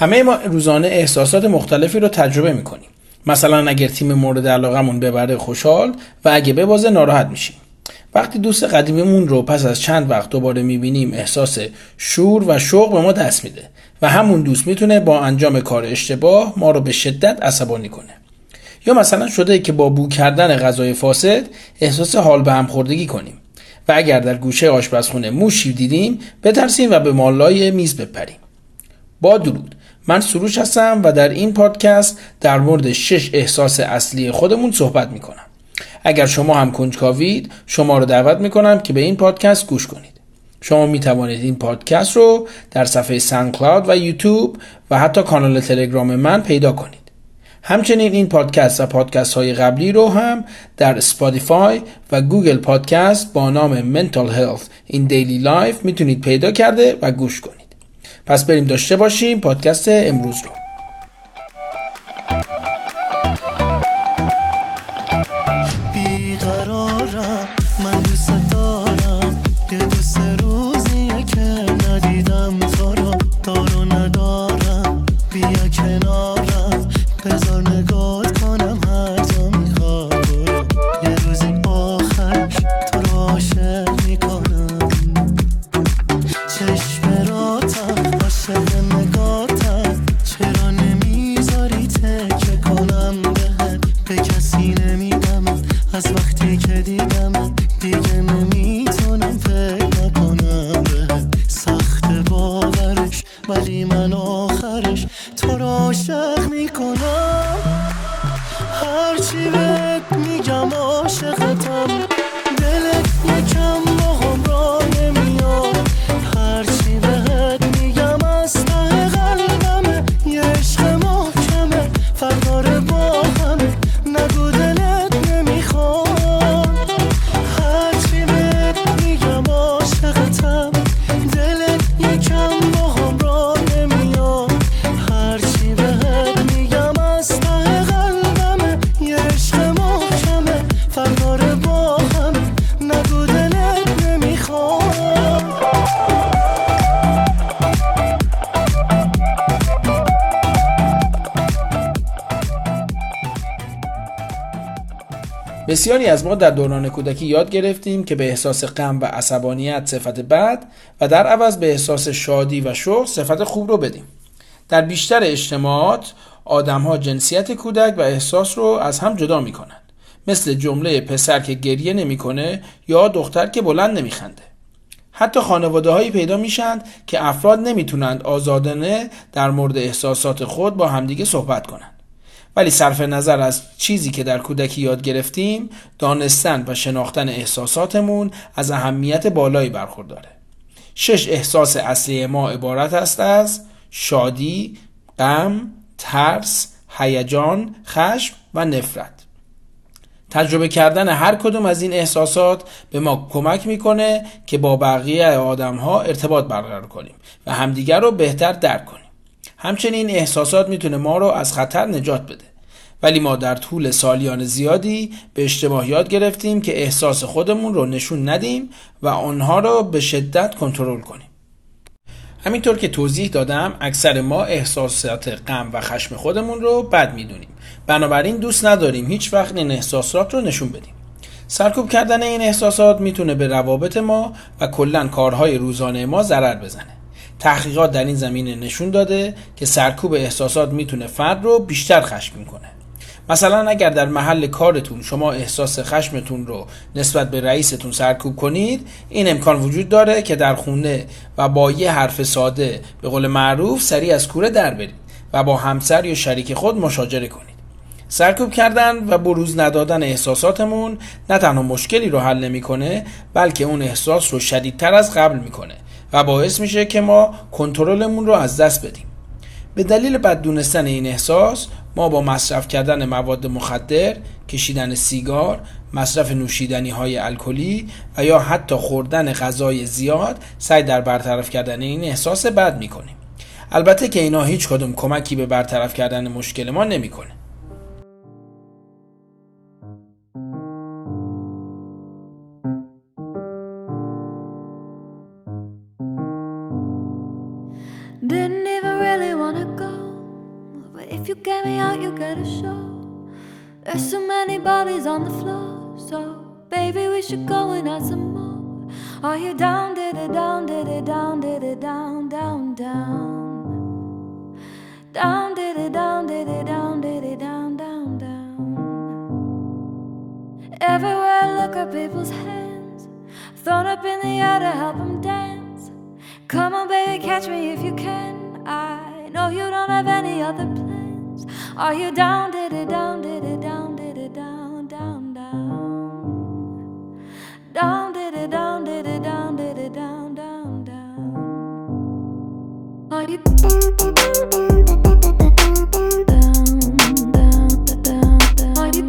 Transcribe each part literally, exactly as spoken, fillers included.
همه ما روزانه احساسات مختلفی رو تجربه میکنیم. مثلا اگر تیم مورد علاقمون ببره خوشحال و اگه ببازه ناراحت میشیم. وقتی دوست قدیمیمون رو پس از چند وقت دوباره میبینیم احساس شور و شوق به ما دست میده و همون دوست میتونه با انجام کار اشتباه ما رو به شدت عصبانی کنه. یا مثلا شده که با بو کردن غذای فاسد احساس حال به هم خوردگی کنیم و اگر در گوشه آشپزخونه موشی دیدیم بترسیم و به مالای میز بپریم. با درود، من سروش هستم و در این پادکست در مورد شش احساس اصلی خودمون صحبت میکنم. اگر شما هم کنجکاوید، شما رو دعوت میکنم که به این پادکست گوش کنید. شما میتوانید این پادکست رو در صفحه ساندکلاود و یوتیوب و حتی کانال تلگرام من پیدا کنید. همچنین این پادکست و پادکست های قبلی رو هم در اسپاتیفای و گوگل پادکست با نام Mental Health in Daily Life میتونید پیدا کرده و گوش کنید. پس بریم داشته باشیم پادکست امروز رو. بسیاری از ما در دوران کودکی یاد گرفتیم که به احساس غم و عصبانیت صفت بد و در عوض به احساس شادی و شوق صفت خوب رو بدیم. در بیشتر اجتماعات آدم‌ها جنسیت کودک و احساس رو از هم جدا می‌کنند. مثل جمله پسر که گریه نمی‌کنه یا دختر که بلند نمی‌خنده. حتی خانواده‌هایی پیدا میشن که افراد نمی‌تونند آزادانه در مورد احساسات خود با همدیگه صحبت کنند. ولی صرف نظر از چیزی که در کودکی یاد گرفتیم، دانستن و شناختن احساساتمون از اهمیت بالایی برخورداره. شش احساس اصلی ما عبارت است از شادی، غم، ترس، هیجان، خشم و نفرت. تجربه کردن هر کدوم از این احساسات به ما کمک میکنه که با بقیه آدم‌ها ارتباط برقرار کنیم و همدیگر رو بهتر درک کنیم. همچنین احساسات میتونه ما رو از خطر نجات بده. ولی ما در طول سالیان زیادی به اشتباه یاد گرفتیم که احساس خودمون رو نشون ندیم و آنها رو به شدت کنترل کنیم. همینطور که توضیح دادم، اکثر ما احساسات غم و خشم خودمون رو بد میدونیم. بنابراین دوست نداریم هیچ وقت این احساسات رو نشون بدیم. سرکوب کردن این احساسات میتونه به روابط ما و کلاً کارهای روزانه ما ضرر بزنه. تحقیقات در این زمینه نشون داده که سرکوب احساسات میتونه فرد رو بیشتر خشمگین کنه. مثلا اگر در محل کارتون شما احساس خشمتون رو نسبت به رئیستون سرکوب کنید، این امکان وجود داره که در خونه و با یه حرف ساده به قول معروف سریع از کوره در برید و با همسر یا شریک خود مشاجره کنید. سرکوب کردن و بروز ندادن احساساتمون نه تنها مشکلی رو حل نمیکنه، بلکه اون احساس رو شدیدتر از قبل میکنه و باعث میشه که ما کنترلمون رو از دست بدیم. به دلیل بد دونستن این احساس، ما با مصرف کردن مواد مخدر، کشیدن سیگار، مصرف نوشیدنی های الکلی و یا حتی خوردن غذای زیاد سعی در برطرف کردن این احساس بد میکنیم. البته که اینا هیچ کدوم کمکی به برطرف کردن مشکل ما نمیکنه. Didn't even really wanna go. If you get me out, you gotta show. There's so many bodies on the floor. So, baby, we should go and add some more. Are you down, did it down, did it down, did it down, down, down? Down, did it down, did it down, did it down, down, down. Everywhere I look at people's hands thrown up in the air to help them dance. Come on, baby, catch me if you can. I know you don't have any other plans. Are you down, did it down, did it down, did it down, down, down? Down, did it down, did it down, did it down, down, down? Are you down, down, down, down? Are you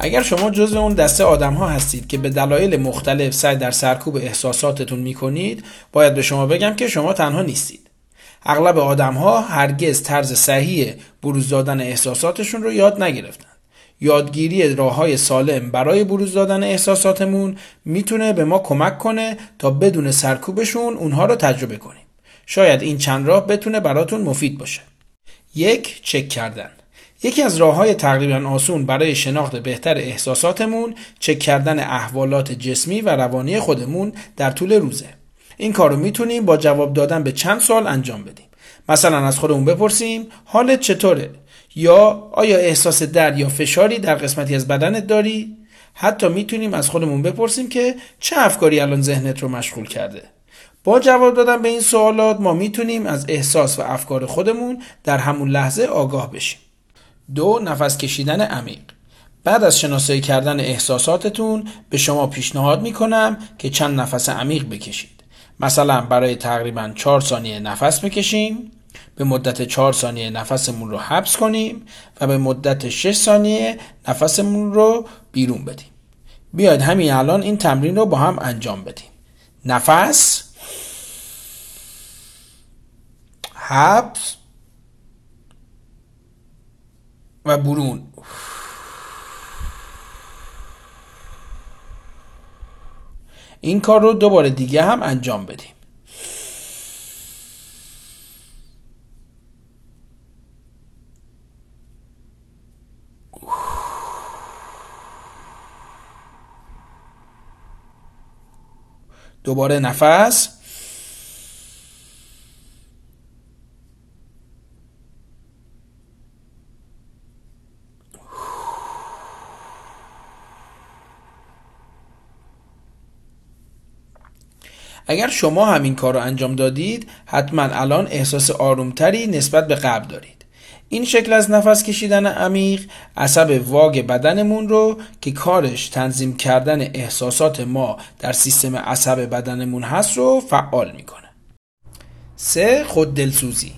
اگر شما جزو اون دسته آدم‌ها هستید که به دلایل مختلف سعی در سرکوب احساساتتون می‌کنید، باید به شما بگم که شما تنها نیستید. اغلب آدم‌ها هرگز طرز صحیح بروز دادن احساساتشون رو یاد نگرفتن. یادگیری راه‌های سالم برای بروز دادن احساساتمون میتونه به ما کمک کنه تا بدون سرکوبشون اونها رو تجربه کنیم. شاید این چند راه بتونه براتون مفید باشه. یک، چک کردن. یکی از راه‌های تقریباً آسون برای شناخت بهتر احساساتمون، چک کردن احوالات جسمی و روانی خودمون در طول روزه. این کارو میتونیم با جواب دادن به چند سوال انجام بدیم. مثلا از خودمون بپرسیم: حالت چطوره؟ یا آیا احساس درد یا فشاری در قسمتی از بدنت داری؟ حتی میتونیم از خودمون بپرسیم که چه افکاری الان ذهنت رو مشغول کرده؟ با جواب دادن به این سوالات ما میتونیم از احساس و افکار خودمون در همون لحظه آگاه بشیم. دو، نفس کشیدن عمیق. بعد از شناسایی کردن احساساتتون به شما پیشنهاد میکنم که چند نفس عمیق بکشید. مثلا برای تقریبا چهار ثانیه نفس بکشیم، به مدت چهار ثانیه نفسمون رو حبس کنیم و به مدت شش ثانیه نفسمون رو بیرون بدیم. بیاید همین الان این تمرین رو با هم انجام بدیم. نفس، حبس و برون. این کار رو دوباره دیگه هم انجام بدیم. دوباره نفس، اگر شما همین کار رو انجام دادید، حتما الان احساس آرومتری نسبت به قبل دارید. این شکل از نفس کشیدن عمیق، عصب واگ بدنمون رو که کارش تنظیم کردن احساسات ما در سیستم عصب بدنمون هست رو فعال میکنه. سه، خود دلسوزی.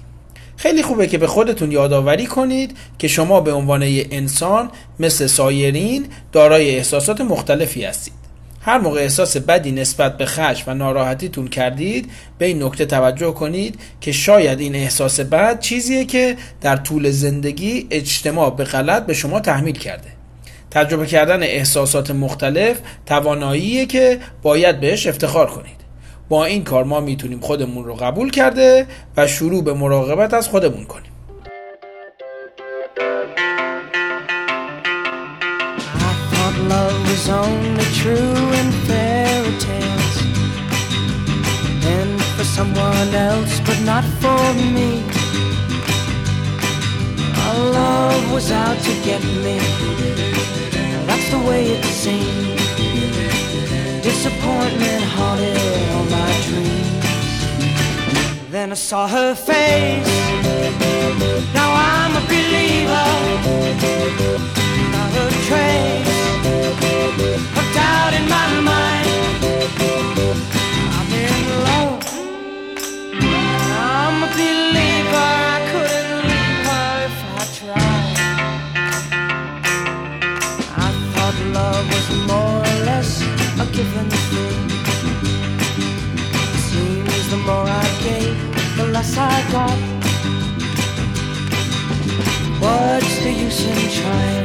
خیلی خوبه که به خودتون یادآوری کنید که شما به عنوان یه انسان مثل سایرین دارای احساسات مختلفی هستید. هر موقع احساس بدی نسبت به خشم و ناراحتیتون کردید به این نکته توجه کنید که شاید این احساس بد چیزیه که در طول زندگی اجتماع به غلط به شما تحمیل کرده. تجربه کردن احساسات مختلف تواناییه که باید بهش افتخار کنید. با این کار ما میتونیم خودمون رو قبول کرده و شروع به مراقبت از خودمون کنیم. Love was only true in fairy tales, and for someone else, but not for me. Our love was out to get me. That's the way it seemed. Disappointment haunted all my dreams. Then I saw her face. Now I'm a believer. Not a trace. Put out in my mind, I'm in love. I'm a believer. I couldn't leave her if I tried. I thought love was more or less a given thing. It seems the more I gave, the less I got. What's the use in trying?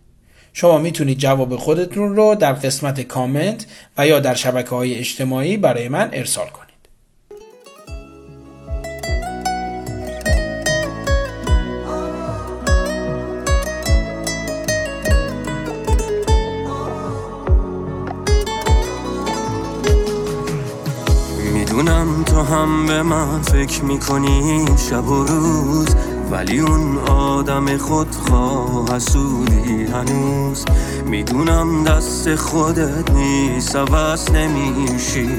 شما میتونید جواب خودتون رو در قسمت کامنت و یا در شبکه‌های اجتماعی برای من ارسال کنید. میدونم تو هم به من فکر میکنی شب و روز، ولی اون آدم خودخواه حسودی هنوز. میدونم دست خودت نیست، عوض نمیشی،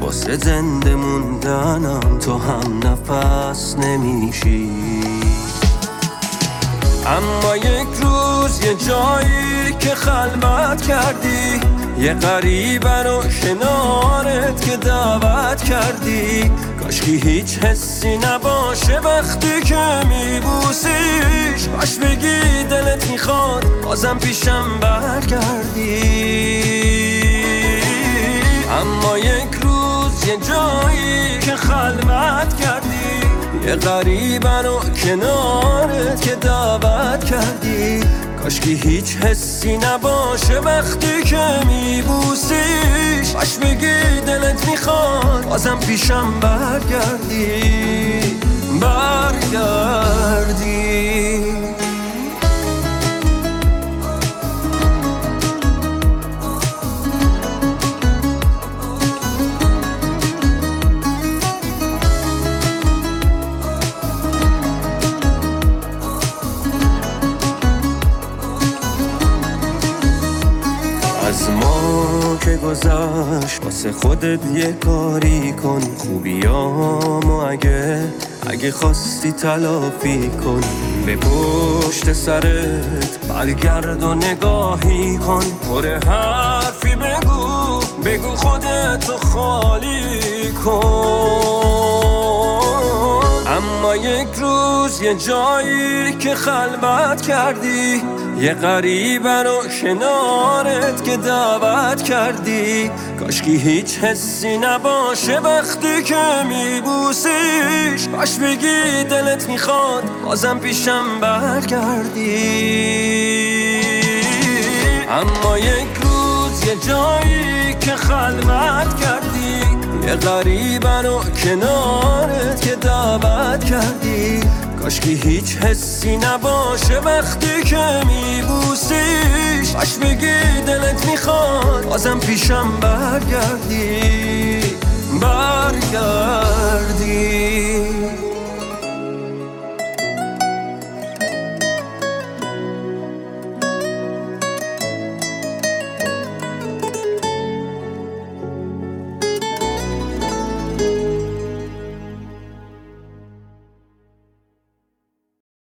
واسه زنده موندنم تو هم نفس نمیشی. اما یک روز یه جایی که خلوت کردی، یه غریبه رو کنارت که دعوت کردی، کاشکی هیچ حسی نباشه وقتی که میبوسیش، کاش بگی دلت میخواد بازم پیشم برگردی. اما یک روز یه جایی که خلوت کردی، یه غریبه رو کنارت که دعوت کردی، کاشکی هیچ حسی نباشه وقتی که میبوسیش، کاش بگی دلت میخواد بازم پیشم برگردی برگردی. گذاش، واسه خودت یه کاری کن، خوبیامو اگه اگه خواستی تلافی کن. به پشت سرت برگرد و نگاهی کن، پر حرفی بگو بگو خودتو خالی کن. اما یک روز یه جایی که خلوت کردی، یه غریبه رو کنارت که دعوت کردی، کاشکی هیچ حسی نباشه وقتی که میبوسیش، باش بگی دلت میخواد بازم پیشم برگردی. اما یک روز یه جایی که خلوت کردی، یه غریبه رو کنارت که دعوت کردی، کاشکی هیچ حسی نباشه وقتی که میبوسیش، باش بگی دلت میخواد بازم پیشم برگردی برگردی.